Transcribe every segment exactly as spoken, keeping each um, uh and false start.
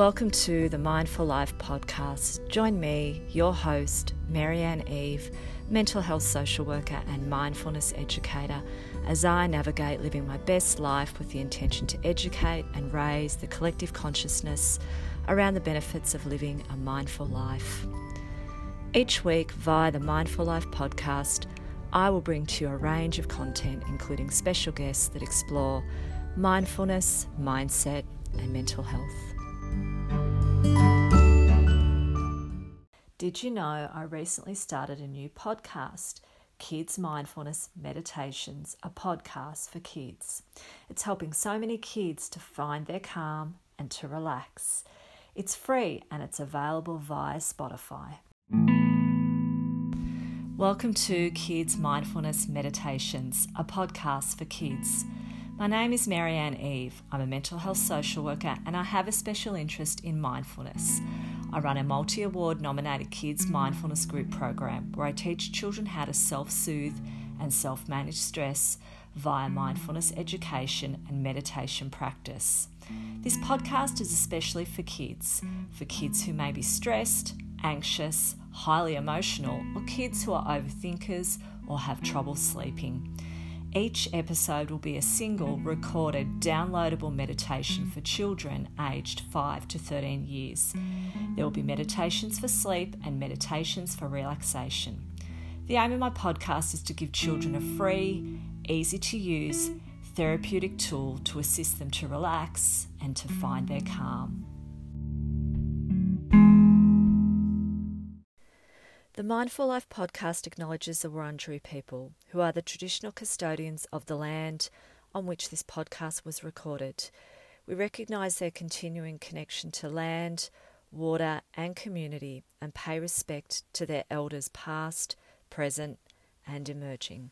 Welcome to the Mindful Life Podcast. Join me, your host, Marianne Eve, mental health social worker and mindfulness educator, as I navigate living my best life with the intention to educate and raise the collective consciousness around the benefits of living a mindful life. Each week, via the Mindful Life Podcast, I will bring to you a range of content, including special guests that explore mindfulness, mindset, and mental health. Did you know I recently started a new podcast, Kids Mindfulness Meditations, a podcast for kids. It's helping so many kids to find their calm and to relax. It's free and it's available via Spotify. Welcome to Kids Mindfulness Meditations, a podcast for kids. My name is Marianne Eve. I'm a mental health social worker and I have a special interest in mindfulness. I run a multi-award nominated Kids Mindfulness Group program where I teach children how to self-soothe and self-manage stress via mindfulness education and meditation practice. This podcast is especially for kids, for kids who may be stressed, anxious, highly emotional, or kids who are overthinkers or have trouble sleeping. Each episode will be a single, recorded, downloadable meditation for children aged five to thirteen years. There will be meditations for sleep and meditations for relaxation. The aim of my podcast is to give children a free, easy-to-use, therapeutic tool to assist them to relax and to find their calm. The Mindful Life podcast acknowledges the Wurundjeri people, who are the traditional custodians of the land on which this podcast was recorded. We recognise their continuing connection to land, water and community and pay respect to their elders past, present and emerging.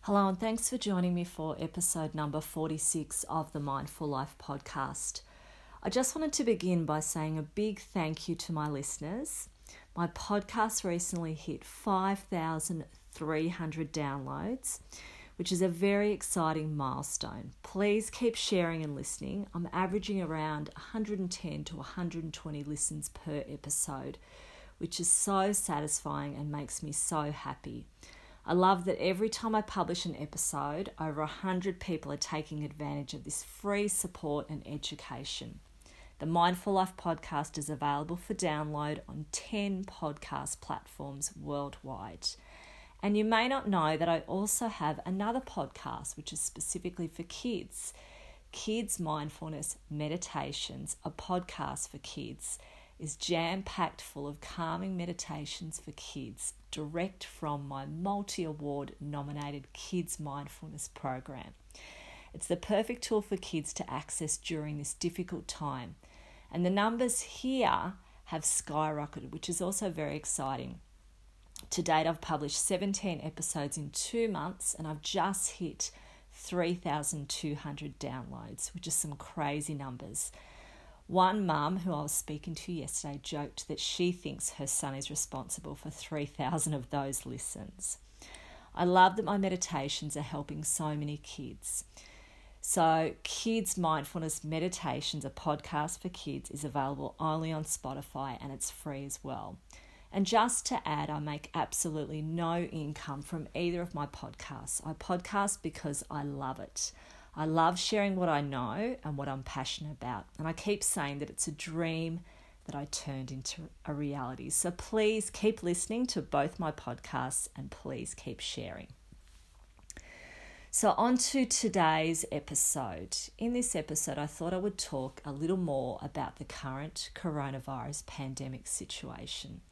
Hello and thanks for joining me for episode number forty-six of the Mindful Life podcast. I just wanted to begin by saying a big thank you to my listeners. My podcast recently hit five thousand three hundred downloads, which is a very exciting milestone. Please keep sharing and listening. I'm averaging around one hundred ten to one hundred twenty listens per episode, which is so satisfying and makes me so happy. I love that every time I publish an episode, over one hundred people are taking advantage of this free support and education. The Mindful Life podcast is available for download on ten podcast platforms worldwide. And you may not know that I also have another podcast, which is specifically for kids, Kids Mindfulness Meditations, a podcast for kids, is jam-packed full of calming meditations for kids, direct from my multi-award nominated Kids Mindfulness program. It's the perfect tool for kids to access during this difficult time. And the numbers here have skyrocketed, which is also very exciting. To date, I've published seventeen episodes in two months and I've just hit three thousand two hundred downloads, which is some crazy numbers. One mum who I was speaking to yesterday joked that she thinks her son is responsible for three thousand of those listens. I love that my meditations are helping so many kids. So Kids Mindfulness Meditations, a podcast for kids, is available only on Spotify and it's free as well. And just to add, I make absolutely no income from either of my podcasts. I podcast because I love it. I love sharing what I know and what I'm passionate about. And I keep saying that it's a dream that I turned into a reality. So please keep listening to both my podcasts and please keep sharing. So on to today's episode. In this episode, I thought I would talk a little more about the current coronavirus pandemic situation.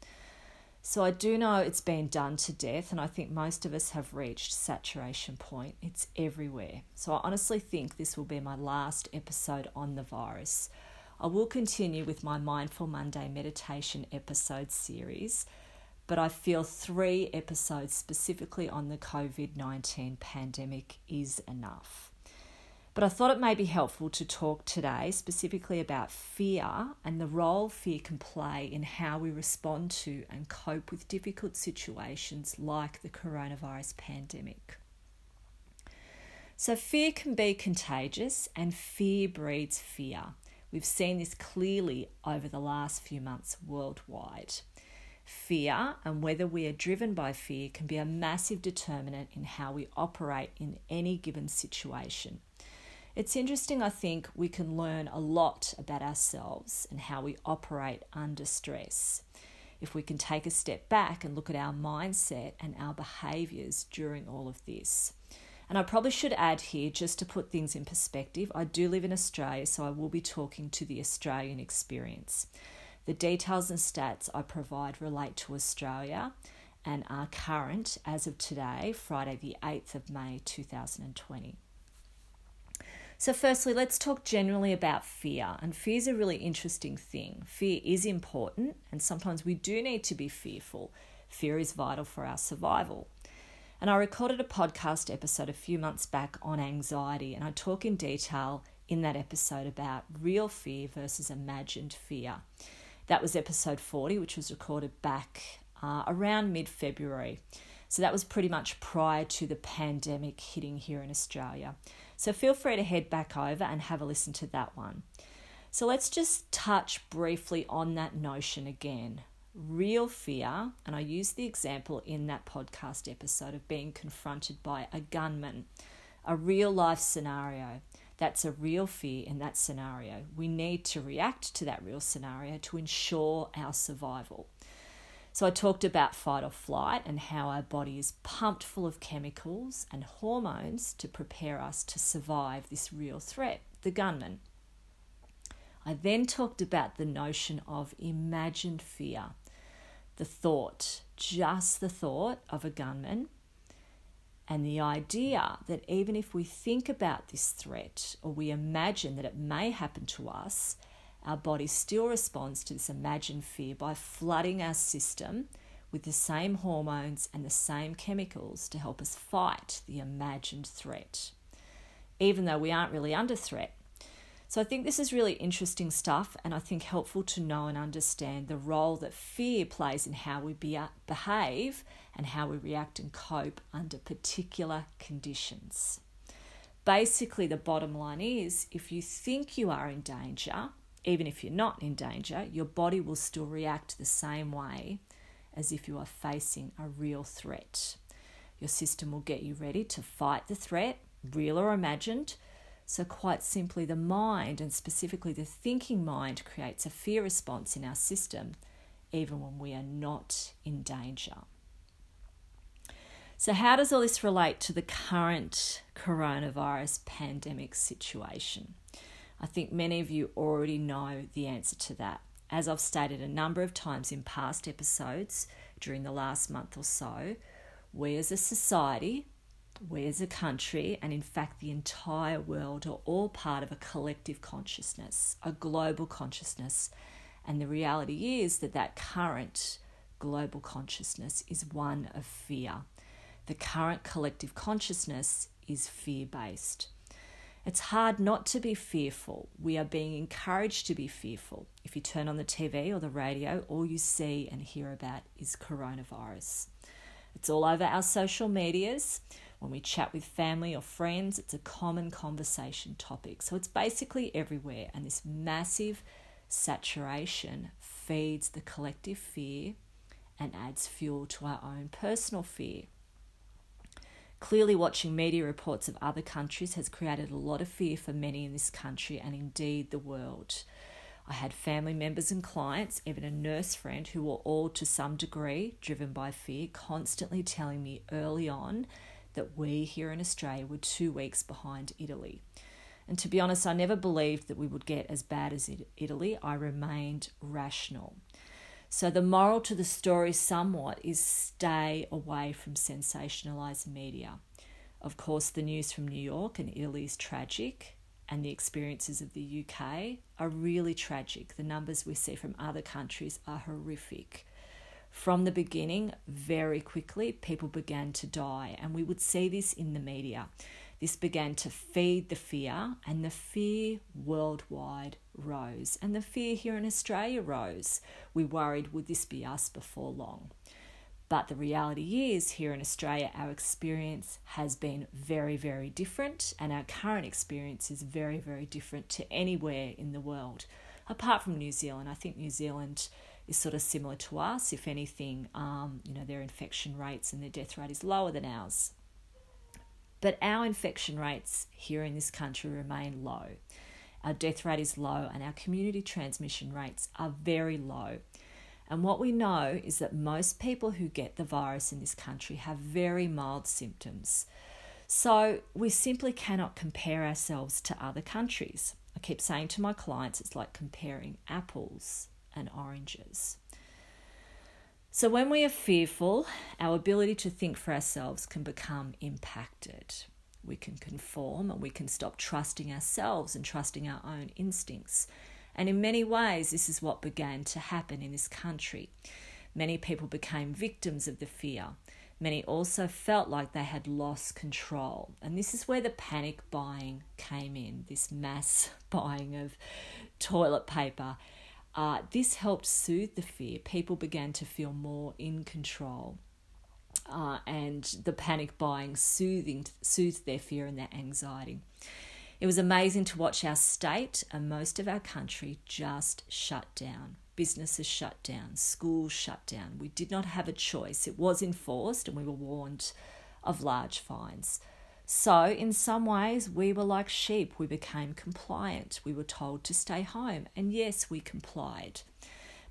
So I do know it's been done to death and I think most of us have reached saturation point. It's everywhere. So I honestly think this will be my last episode on the virus. I will continue with my Mindful Monday meditation episode series, but I feel three episodes specifically on the COVID nineteen pandemic is enough. But I thought it may be helpful to talk today specifically about fear and the role fear can play in how we respond to and cope with difficult situations like the coronavirus pandemic. So fear can be contagious and fear breeds fear, We've seen this clearly over the last few months worldwide. Fear and whether we are driven by fear can be a massive determinant in how we operate in any given situation. It's interesting, I think, we can learn a lot about ourselves and how we operate under stress if we can take a step back and look at our mindset and our behaviours during all of this. And I probably should add here, just to put things in perspective, I do live in Australia, so I will be talking to the Australian experience. The details and stats I provide relate to Australia and are current as of today, Friday the eighth of May two thousand twenty. So firstly, let's talk generally about fear. And fear is a really interesting thing. Fear is important, and sometimes we do need to be fearful. Fear is vital for our survival. And I recorded a podcast episode a few months back on anxiety, and I talk in detail in that episode about real fear versus imagined fear. That was episode forty, which was recorded back uh, around mid-February. So that was pretty much prior to the pandemic hitting here in Australia. So feel free to head back over and have a listen to that one. So let's just touch briefly on that notion again. Real fear, and I used the example in that podcast episode of being confronted by a gunman, a real life scenario. That's a real fear in that scenario. We need to react to that real scenario to ensure our survival. So I talked about fight or flight and how our body is pumped full of chemicals and hormones to prepare us to survive this real threat, the gunman. I then talked about the notion of imagined fear, the thought, just the thought of a gunman, and the idea that even if we think about this threat or we imagine that it may happen to us, our body still responds to this imagined fear by flooding our system with the same hormones and the same chemicals to help us fight the imagined threat, even though we aren't really under threat. So I think this is really interesting stuff, and I think helpful to know and understand the role that fear plays in how we be, behave and how we react and cope under particular conditions. Basically, the bottom line is if you think you are in danger, even if you're not in danger, your body will still react the same way as if you are facing a real threat. Your system will get you ready to fight the threat, real or imagined. So quite simply, the mind, and specifically the thinking mind, creates a fear response in our system, even when we are not in danger. So how does all this relate to the current coronavirus pandemic situation? I think many of you already know the answer to that. As I've stated a number of times in past episodes during the last month or so, we as a society, we as a country, and in fact the entire world are all part of a collective consciousness, a global consciousness. And the reality is that that current global consciousness is one of fear. The current collective consciousness is fear-based. It's hard not to be fearful. We are being encouraged to be fearful. If you turn on the T V or the radio, all you see and hear about is coronavirus. It's all over our social medias. When we chat with family or friends, it's a common conversation topic. So it's basically everywhere. And this massive saturation feeds the collective fear and adds fuel to our own personal fear. Clearly, watching media reports of other countries has created a lot of fear for many in this country and indeed the world. I had family members and clients, even a nurse friend, who were all to some degree driven by fear, constantly telling me early on that we here in Australia were two weeks behind Italy. And to be honest, I never believed that we would get as bad as Italy. I remained rational. So the moral to the story somewhat is stay away from sensationalized media. Of course, the news from New York and Italy is tragic, and the experiences of the U K are really tragic. The numbers we see from other countries are horrific. From the beginning, very quickly, people began to die, and we would see this in the media. This began to feed the fear, and the fear worldwide rose. And the fear here in Australia rose. We worried, would this be us before long? But the reality is, here in Australia, our experience has been very, very different, and our current experience is very, very different to anywhere in the world, apart from New Zealand. I think New Zealand is sort of similar to us. If anything, um, you know, their infection rates and their death rate is lower than ours. But our infection rates here in this country remain low. Our death rate is low, and our community transmission rates are very low. And what we know is that most people who get the virus in this country have very mild symptoms. So we simply cannot compare ourselves to other countries. I keep saying to my clients, it's like comparing apples and oranges. So when we are fearful, our ability to think for ourselves can become impacted. We can conform, and we can stop trusting ourselves and trusting our own instincts. And in many ways, this is what began to happen in this country. Many people became victims of the fear. Many also felt like they had lost control. And this is where the panic buying came in, this mass buying of toilet paper. Uh, this helped soothe the fear. People began to feel more in control. Uh, and the panic buying soothing, soothed their fear and their anxiety. It was amazing to watch our state and most of our country just shut down. Businesses shut down, schools shut down. We did not have a choice. It was enforced, and we were warned of large fines. So in some ways, we were like sheep. We became compliant. We were told to stay home. And yes, we complied.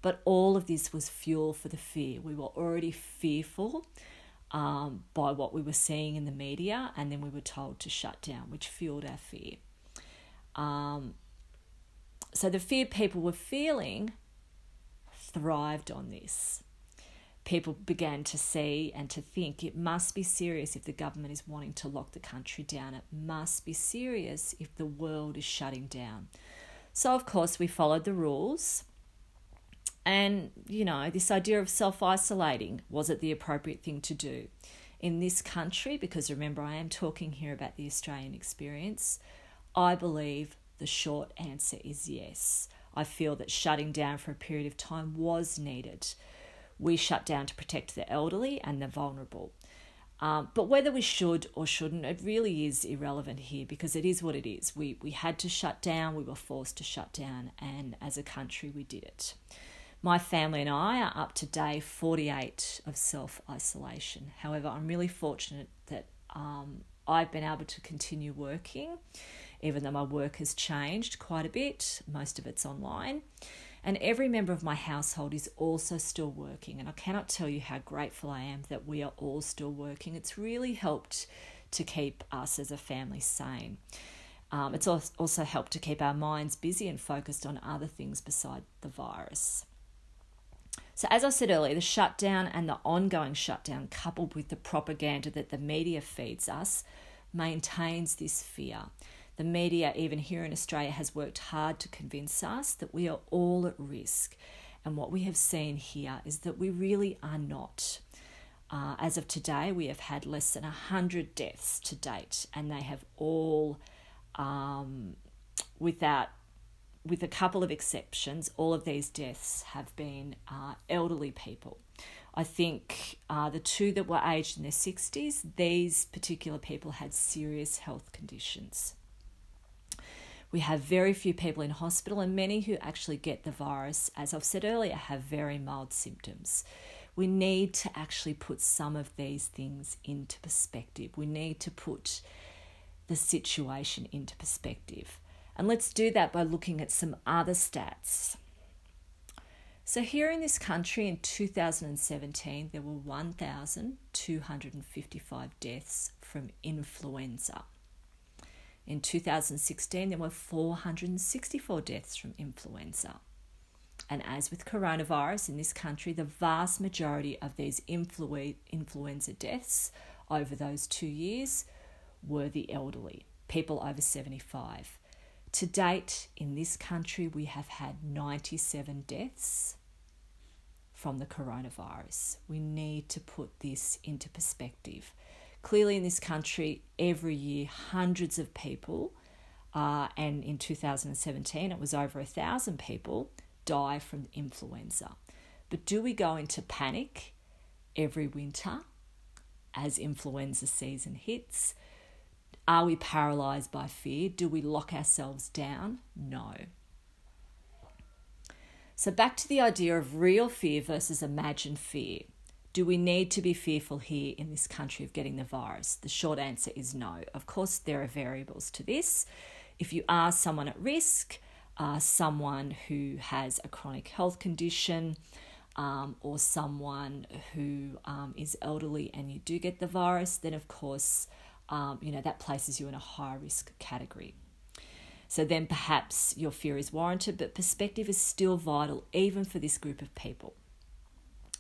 But all of this was fuel for the fear. We were already fearful Um, by what we were seeing in the media, and then we were told to shut down, which fueled our fear. Um, so the fear people were feeling thrived on this. People began to see and to think it must be serious if the government is wanting to lock the country down. It must be serious if the world is shutting down. So, of course, we followed the rules. And, you know, this idea of self-isolating, was it the appropriate thing to do? In this country, because remember, I am talking here about the Australian experience, I believe the short answer is yes. I feel that shutting down for a period of time was needed. We shut down to protect the elderly and the vulnerable. Um, but whether we should or shouldn't, it really is irrelevant here, because it is what it is. We, we had to shut down, we were forced to shut down, and as a country, we did it. My family and I are up to day forty-eight of self-isolation. However, I'm really fortunate that um, I've been able to continue working, even though my work has changed quite a bit. Most of it's online. And every member of my household is also still working. And I cannot tell you how grateful I am that we are all still working. It's really helped to keep us as a family sane. Um, it's also helped to keep our minds busy and focused on other things beside the virus. So as I said earlier, the shutdown and the ongoing shutdown, coupled with the propaganda that the media feeds us, maintains this fear. The media, even here in Australia, has worked hard to convince us that we are all at risk. And what we have seen here is that we really are not. Uh, as of today, we have had less than one hundred deaths to date, and they have all, um, without With a couple of exceptions, all of these deaths have been uh, elderly people. I think uh, the two that were aged in their sixties, these particular people had serious health conditions. We have very few people in hospital, and many who actually get the virus, as I've said earlier, have very mild symptoms. We need to actually put some of these things into perspective. We need to put the situation into perspective. And let's do that by looking at some other stats. So here in this country in two thousand seventeen, there were one thousand two hundred fifty-five deaths from influenza. In two thousand sixteen, there were four hundred sixty-four deaths from influenza. And as with coronavirus in this country, the vast majority of these influ- influenza deaths over those two years were the elderly, people over seventy-five. To date, in this country, we have had ninety-seven deaths from the coronavirus. We need to put this into perspective. Clearly, in this country, every year, hundreds of people, uh, and in two thousand seventeen, it was over one thousand people, die from influenza. But do we go into panic? every winter as influenza season hits. Are we paralysed by fear? Do we lock ourselves down? No. So back to the idea of real fear versus imagined fear. Do we need to be fearful here in this country of getting the virus? The short answer is no. Of course, there are variables to this. If you are someone at risk, uh, someone who has a chronic health condition, Um, or someone who um, is elderly and you do get the virus, then of course, um, you know, that places you in a higher risk category. So then perhaps your fear is warranted, but perspective is still vital even for this group of people.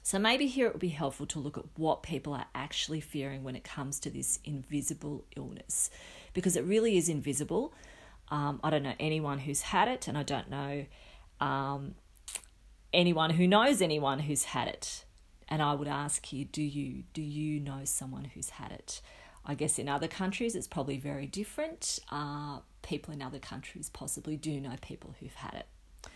So maybe here it would be helpful to look at what people are actually fearing when it comes to this invisible illness, because it really is invisible. Um, I don't know anyone who's had it, and I don't know... Um, anyone who knows anyone who's had it. And I would ask here, do you do you know someone who's had it? I guess in other countries it's probably very different. Uh, people in other countries possibly do know people who've had it.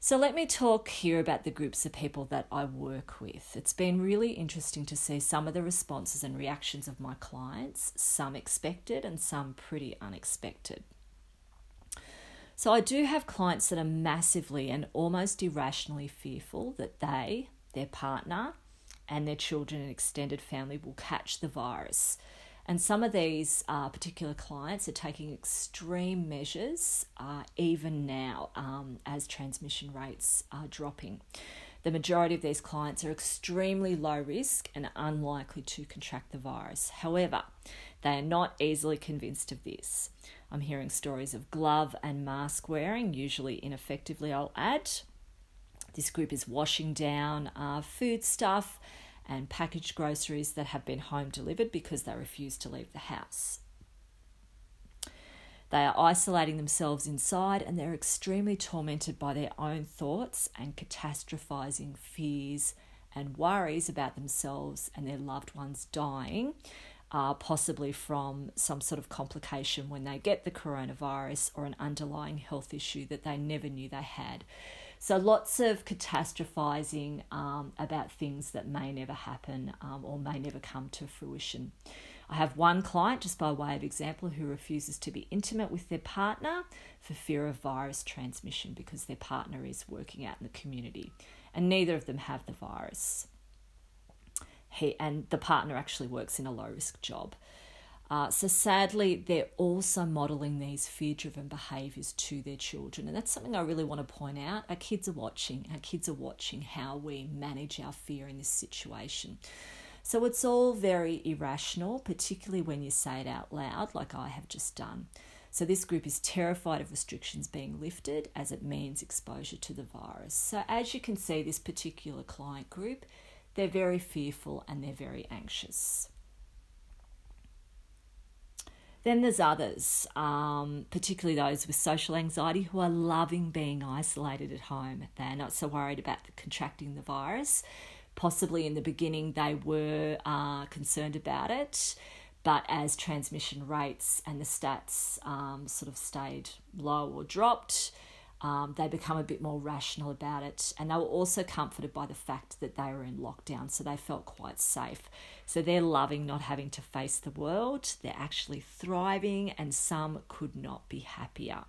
So let me talk here about the groups of people that I work with. It's been really interesting to see some of the responses and reactions of my clients, some expected and some pretty unexpected. So I do have clients that are massively and almost irrationally fearful that they, their partner, and their children and extended family will catch the virus. And some of these uh, particular clients are taking extreme measures uh, even now um, as transmission rates are dropping. The majority of these clients are extremely low risk and unlikely to contract the virus. However, they are not easily convinced of this. I'm hearing stories of glove and mask wearing, usually ineffectively, I'll add. This group is washing down uh, foodstuff and packaged groceries that have been home delivered because they refuse to leave the house. They are isolating themselves inside, and they're extremely tormented by their own thoughts and catastrophizing fears and worries about themselves and their loved ones dying, Uh, possibly from some sort of complication when they get the coronavirus or an underlying health issue that they never knew they had. So lots of catastrophizing um, about things that may never happen um, or may never come to fruition. I have one client, just by way of example, who refuses to be intimate with their partner for fear of virus transmission because their partner is working out in the community and neither of them have the virus. He and the partner actually works in a low-risk job. Uh, so sadly, they're also modelling these fear-driven behaviours to their children. And that's something I really want to point out. Our kids are watching. Our kids are watching how we manage our fear in this situation. So it's all very irrational, particularly when you say it out loud, like I have just done. So this group is terrified of restrictions being lifted as it means exposure to the virus. So as you can see, this particular client group, they're very fearful and they're very anxious. Then there's others, um, particularly those with social anxiety who are loving being isolated at home. They're not so worried about contracting the virus. Possibly in the beginning they were uh, concerned about it, but as transmission rates and the stats um, sort of stayed low or dropped, Um, they become a bit more rational about it, and they were also comforted by the fact that they were in lockdown, so they felt quite safe. So they're loving not having to face the world. They're actually thriving, and some could not be happier.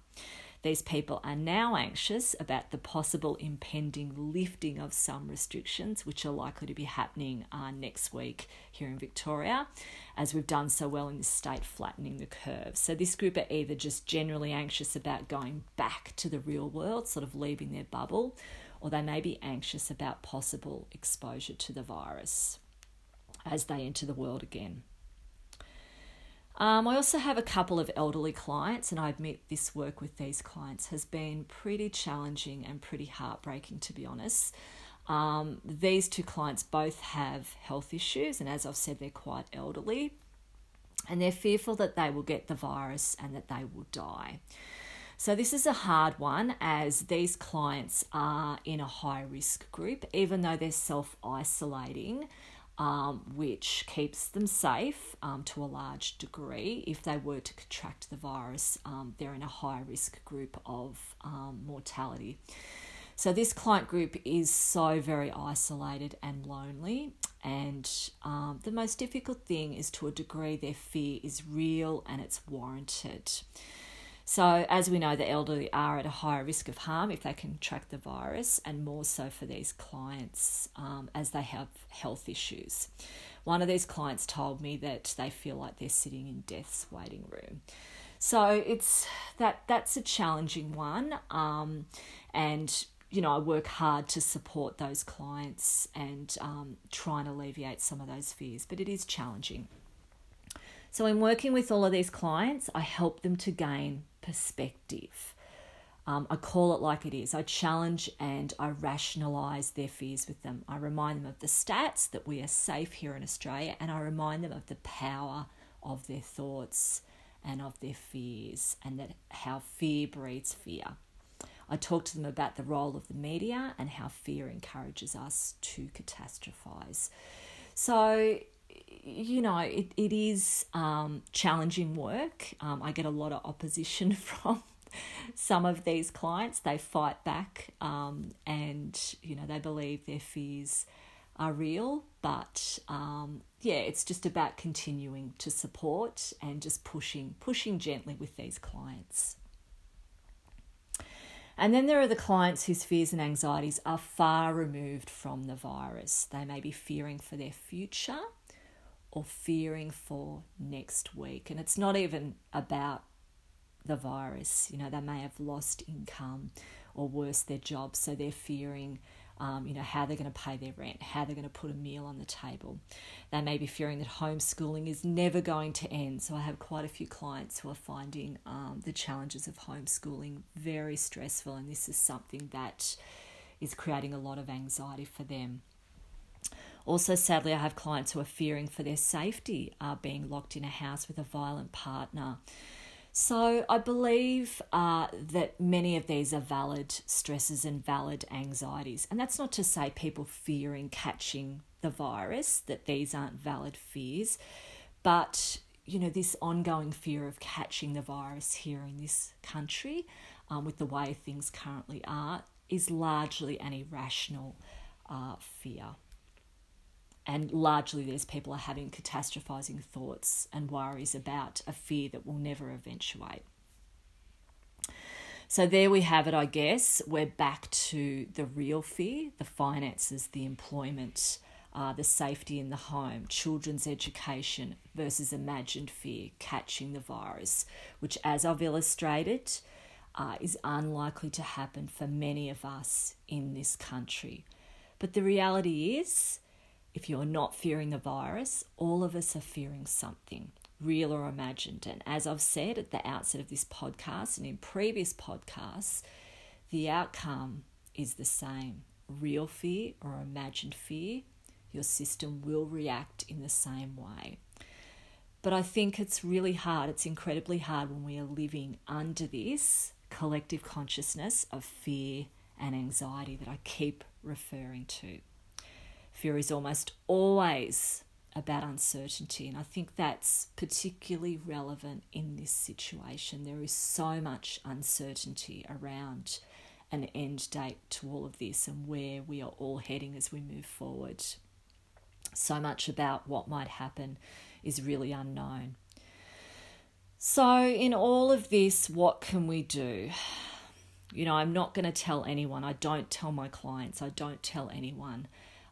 These people are now anxious about the possible impending lifting of some restrictions, which are likely to be happening uh, next week here in Victoria, as we've done so well in this state flattening the curve. So this group are either just generally anxious about going back to the real world, sort of leaving their bubble, or they may be anxious about possible exposure to the virus as they enter the world again. Um, I also have a couple of elderly clients, and I admit this work with these clients has been pretty challenging and pretty heartbreaking, to be honest. Um, these two clients both have health issues, and as I've said, they're quite elderly, and they're fearful that they will get the virus and that they will die. So this is a hard one, as these clients are in a high-risk group, even though they're self-isolating, Um, which keeps them safe um, to a large degree. If they were to contract the virus, um, they're in a high risk group of um, mortality. So this client group is so very isolated and lonely, and um, the most difficult thing is, to a degree, their fear is real and it's warranted. So as we know, the elderly are at a higher risk of harm if they contract the virus, and more so for these clients um, as they have health issues. One of these clients told me that they feel like they're sitting in death's waiting room. So it's that that's a challenging one. Um, and, you know, I work hard to support those clients and um, try and alleviate some of those fears, but it is challenging. So in working with all of these clients, I help them to gain perspective. Um, I call it like it is. I challenge and I rationalise their fears with them. I remind them of the stats that we are safe here in Australia, and I remind them of the power of their thoughts and of their fears, and that how fear breeds fear. I talk to them about the role of the media and how fear encourages us to catastrophise. So, you know, it, it is um, challenging work. Um, I get a lot of opposition from some of these clients. They fight back um, and, you know, they believe their fears are real. But, um, yeah, it's just about continuing to support and just pushing, pushing gently with these clients. And then there are the clients whose fears and anxieties are far removed from the virus. They may be fearing for their future or fearing for next week. And it's not even about the virus. You know, they may have lost income, or worse, their job. So they're fearing, um, you know, how they're going to pay their rent, how they're going to put a meal on the table. They may be fearing that homeschooling is never going to end. So I have quite a few clients who are finding um, the challenges of homeschooling very stressful. And this is something that is creating a lot of anxiety for them. Also, sadly, I have clients who are fearing for their safety, uh, being locked in a house with a violent partner. So I believe uh, that many of these are valid stresses and valid anxieties. And that's not to say people fearing catching the virus, that these aren't valid fears. But, you know, this ongoing fear of catching the virus here in this country, um, with the way things currently are, is largely an irrational uh, fear. And largely these people are having catastrophizing thoughts and worries about a fear that will never eventuate. So there we have it, I guess. We're back to the real fear, the finances, the employment, uh, the safety in the home, children's education versus imagined fear, catching the virus, which, as I've illustrated, uh, is unlikely to happen for many of us in this country. But the reality is, if you're not fearing the virus, all of us are fearing something, real or imagined. And as I've said at the outset of this podcast and in previous podcasts, the outcome is the same. Real fear or imagined fear, your system will react in the same way. But I think it's really hard. It's incredibly hard when we are living under this collective consciousness of fear and anxiety that I keep referring to. Fear is almost always about uncertainty, and I think that's particularly relevant in this situation. There is so much uncertainty around an end date to all of this and where we are all heading as we move forward. So much about what might happen is really unknown. So in all of this, what can we do? You know, I'm not going to tell anyone. I don't tell my clients. I don't tell anyone.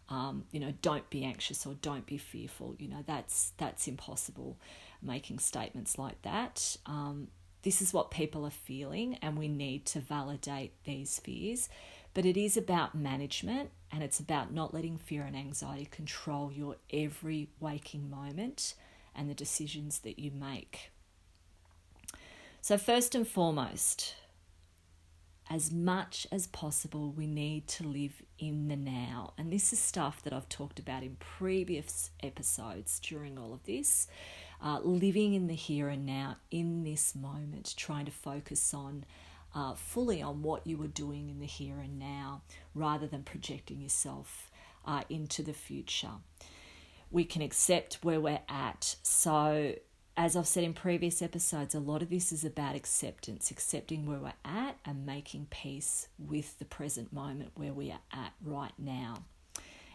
Um, you know, don't be anxious or don't be fearful. You know, that's that's impossible, making statements like that. Um, this is what people are feeling, and we need to validate these fears. But it is about management, and it's about not letting fear and anxiety control your every waking moment and the decisions that you make. So first and foremost, as much as possible, we need to live in the now. And this is stuff that I've talked about in previous episodes during all of this. Uh, living in the here and now, in this moment, trying to focus on uh, fully on what you are doing in the here and now, rather than projecting yourself uh, into the future. We can accept where we're at. So as I've said in previous episodes, a lot of this is about acceptance, accepting where we're at and making peace with the present moment where we are at right now.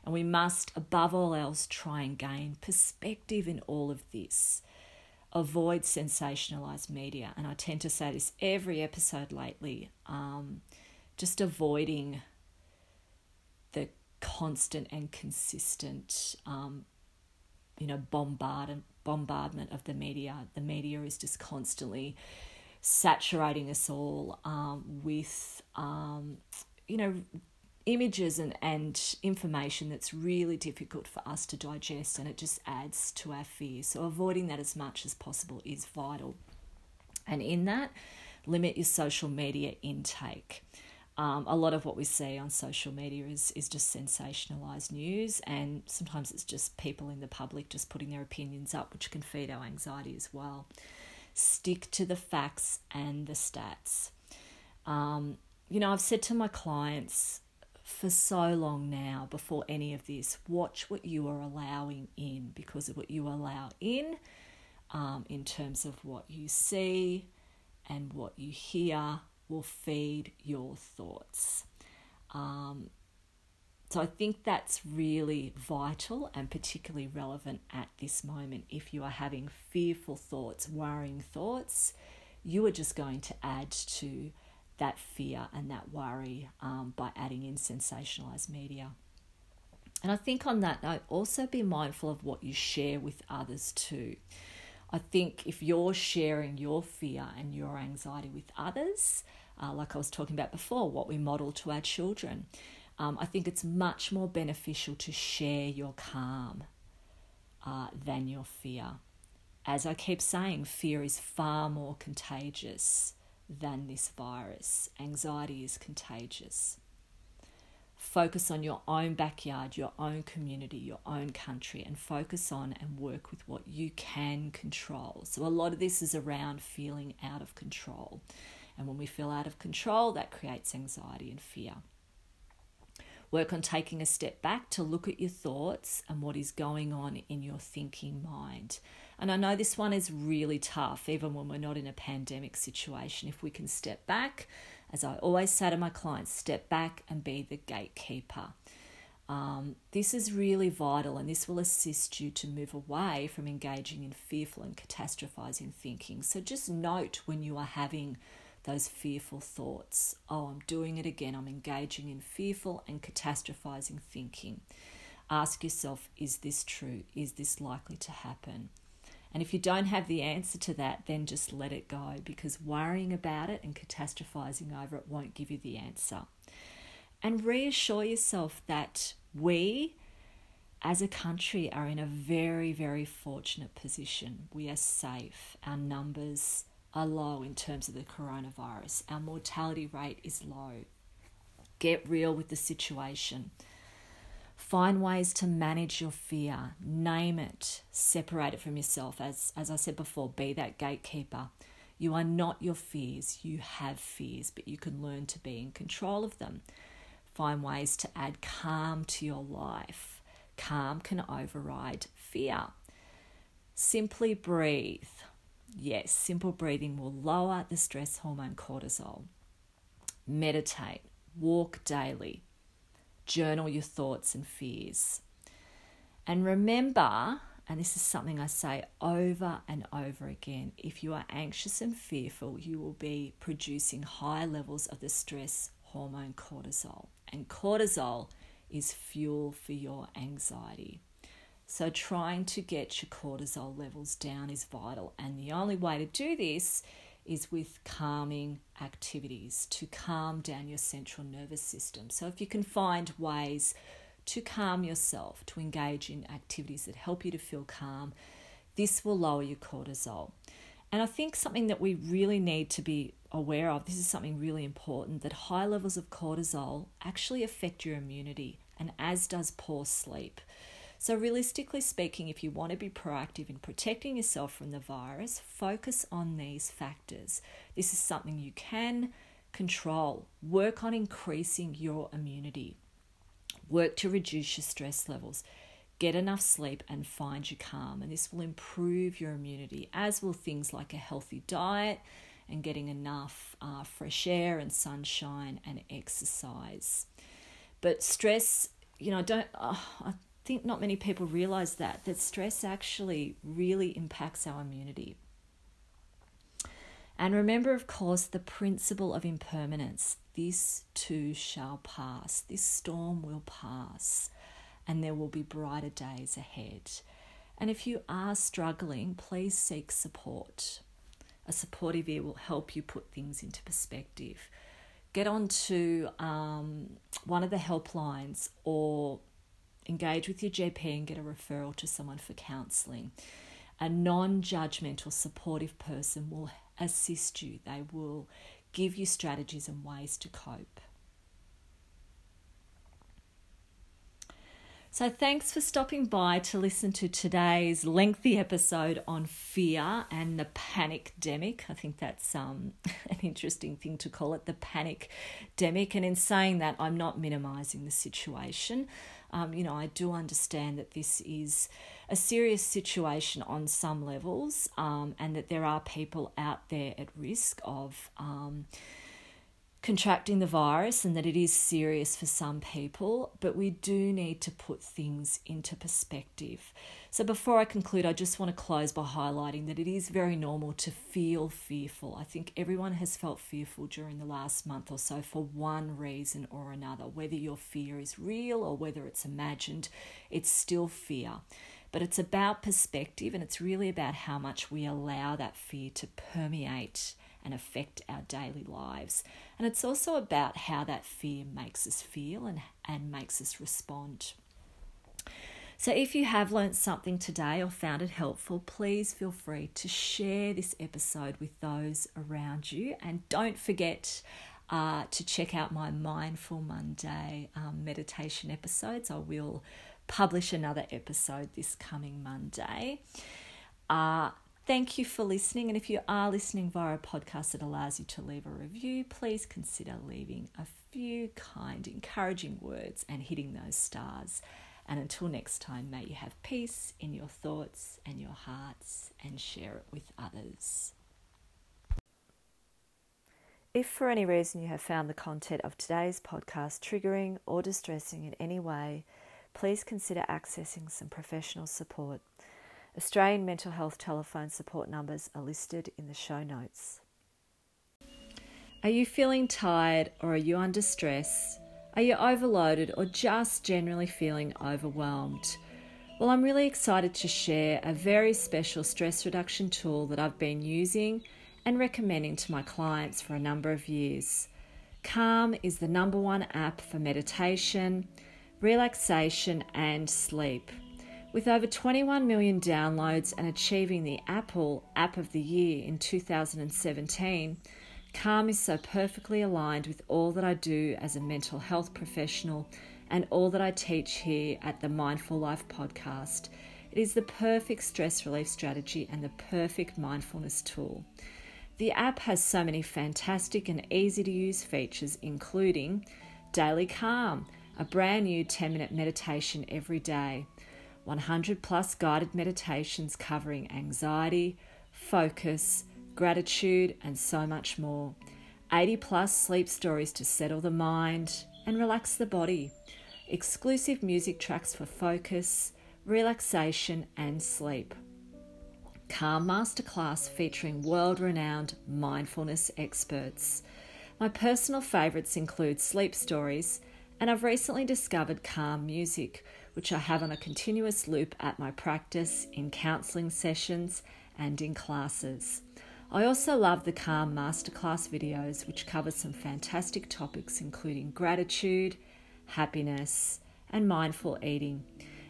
And we must, above all else, try and gain perspective in all of this. Avoid sensationalized media. And I tend to say this every episode lately, um, just avoiding the constant and consistent, um, you know, bombardment, bombardment of the media. The media is just constantly saturating us all um, with, um, you know, images and, and information that's really difficult for us to digest, and it just adds to our fear. So avoiding that as much as possible is vital. And in that, limit your social media intake. Um, a lot of what we see on social media is, is just sensationalized news, and sometimes it's just people in the public just putting their opinions up, which can feed our anxiety as well. Stick to the facts and the stats. Um, you know, I've said to my clients for so long now, before any of this, watch what you are allowing in, because of what you allow in, um, in terms of what you see and what you hear, will feed your thoughts. Um, so I think that's really vital and particularly relevant at this moment. If you are having fearful thoughts, worrying thoughts, you are just going to add to that fear and that worry um, by adding in sensationalized media. And I think on that note, also be mindful of what you share with others too. I think if you're sharing your fear and your anxiety with others, uh, like I was talking about before, what we model to our children, um, I think it's much more beneficial to share your calm uh, than your fear. As I keep saying, fear is far more contagious than this virus. Anxiety is contagious. Focus on your own backyard, your own community, your own country, and focus on and work with what you can control. So a lot of this is around feeling out of control. And when we feel out of control, that creates anxiety and fear. Work on taking a step back to look at your thoughts and what is going on in your thinking mind. And I know this one is really tough, even when we're not in a pandemic situation. If we can step back, as I always say to my clients, step back and be the gatekeeper. Um, this is really vital, and this will assist you to move away from engaging in fearful and catastrophizing thinking. So just note when you are having those fearful thoughts. Oh, I'm doing it again. I'm engaging in fearful and catastrophizing thinking. Ask yourself, is this true? Is this likely to happen? And if you don't have the answer to that, then just let it go, because worrying about it and catastrophizing over it won't give you the answer. And reassure yourself that we, as a country, are in a very, very fortunate position. We are safe. Our numbers are low in terms of the coronavirus. Our mortality rate is low. Get real with the situation. Find ways to manage your fear. Name it. Separate it from yourself. As, as I said before, be that gatekeeper. You are not your fears. You have fears, but you can learn to be in control of them. Find ways to add calm to your life. Calm can override fear. Simply breathe. Yes, simple breathing will lower the stress hormone cortisol. Meditate. Walk daily. Journal your thoughts and fears. And remember, and this is something I say over and over again, if you are anxious and fearful, you will be producing high levels of the stress hormone cortisol. And cortisol is fuel for your anxiety. So trying to get your cortisol levels down is vital. And the only way to do this is with calming activities to calm down your central nervous system. So if you can find ways to calm yourself, to engage in activities that help you to feel calm, this will lower your cortisol. And I think something that we really need to be aware of, this is something really important, that high levels of cortisol actually affect your immunity, and as does poor sleep. So realistically speaking, if you want to be proactive in protecting yourself from the virus, focus on these factors. This is something you can control. Work on increasing your immunity. Work to reduce your stress levels. Get enough sleep and find your calm. And this will improve your immunity, as will things like a healthy diet and getting enough uh, fresh air and sunshine and exercise. But stress, you know, don't, uh, I think not many people realize that, that stress actually really impacts our immunity. And remember, of course, the principle of impermanence. This too shall pass. This storm will pass. And there will be brighter days ahead. And if you are struggling, please seek support. A supportive ear will help you put things into perspective. Get onto um, one of the helplines or engage with your G P and get a referral to someone for counselling. A non-judgmental, supportive person will assist you. They will give you strategies and ways to cope. So thanks for stopping by to listen to today's lengthy episode on fear and the panicdemic. I think that's um, an interesting thing to call it, the panicdemic. And in saying that, I'm not minimising the situation. Um, you know, I do understand that this is a serious situation on some levels, um, and that there are people out there at risk of Um, contracting the virus, and that it is serious for some people, but we do need to put things into perspective. So before I conclude, I just want to close by highlighting that it is very normal to feel fearful. I think everyone has felt fearful during the last month or so for one reason or another. Whether your fear is real or whether it's imagined, it's still fear. But it's about perspective, and it's really about how much we allow that fear to permeate and affect our daily lives. And it's also about how that fear makes us feel and, and makes us respond. So if you have learnt something today or found it helpful, please feel free to share this episode with those around you. And don't forget uh, to check out my Mindful Monday um, meditation episodes. I will publish another episode this coming Monday. Uh, Thank you for listening. And if you are listening via a podcast that allows you to leave a review, please consider leaving a few kind, encouraging words and hitting those stars. And until next time, may you have peace in your thoughts and your hearts, and share it with others. If for any reason you have found the content of today's podcast triggering or distressing in any way, please consider accessing some professional support. Australian mental health telephone support numbers are listed in the show notes. Are you feeling tired, or are you under stress? Are you overloaded, or just generally feeling overwhelmed? Well, I'm really excited to share a very special stress reduction tool that I've been using and recommending to my clients for a number of years. Calm is the number one app for meditation, relaxation, and sleep. With over twenty-one million downloads and achieving the Apple App of the Year in two thousand seventeen, Calm is so perfectly aligned with all that I do as a mental health professional and all that I teach here at the Mindful Life Podcast. It is the perfect stress relief strategy and the perfect mindfulness tool. The app has so many fantastic and easy-to-use features, including Daily Calm, a brand new ten-minute meditation every day, one hundred plus guided meditations covering anxiety, focus, gratitude, and so much more. eighty plus sleep stories to settle the mind and relax the body. Exclusive music tracks for focus, relaxation, and sleep. Calm Masterclass featuring world-renowned mindfulness experts. My personal favourites include sleep stories, and I've recently discovered Calm Music, which I have on a continuous loop at my practice, in counselling sessions, and in classes. I also love the Calm Masterclass videos, which cover some fantastic topics including gratitude, happiness, and mindful eating.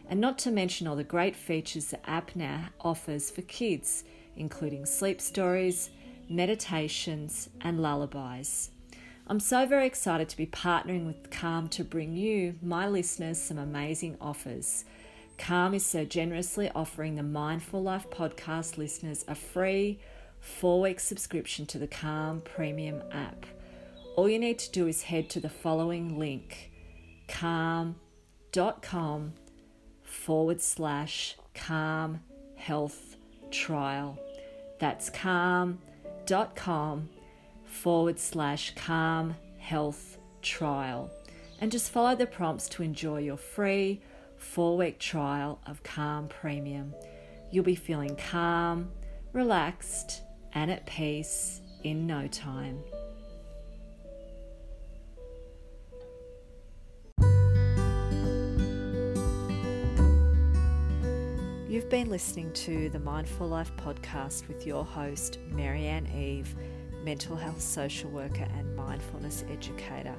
And not to mention all the great features the app now offers for kids, including sleep stories, meditations, and lullabies. I'm so very excited to be partnering with Calm to bring you, my listeners, some amazing offers. Calm is so generously offering the Mindful Life Podcast listeners a free four-week subscription to the Calm Premium app. All you need to do is head to the following link, calm.com forward slash calm health trial. That's calm dot com forward slash calm health trial. And just follow the prompts to enjoy your free four-week trial of Calm Premium. You'll be feeling calm, relaxed, and at peace in no time. You've been listening to the Mindful Life Podcast with your host, Marianne Eve, mental health social worker and mindfulness educator.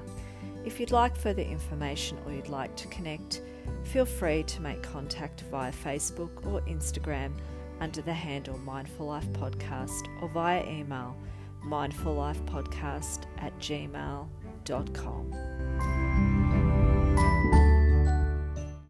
If you'd like further information or you'd like to connect, feel free to make contact via Facebook or Instagram under the handle Mindful Life Podcast, or via email mindful life podcast at gmail dot com.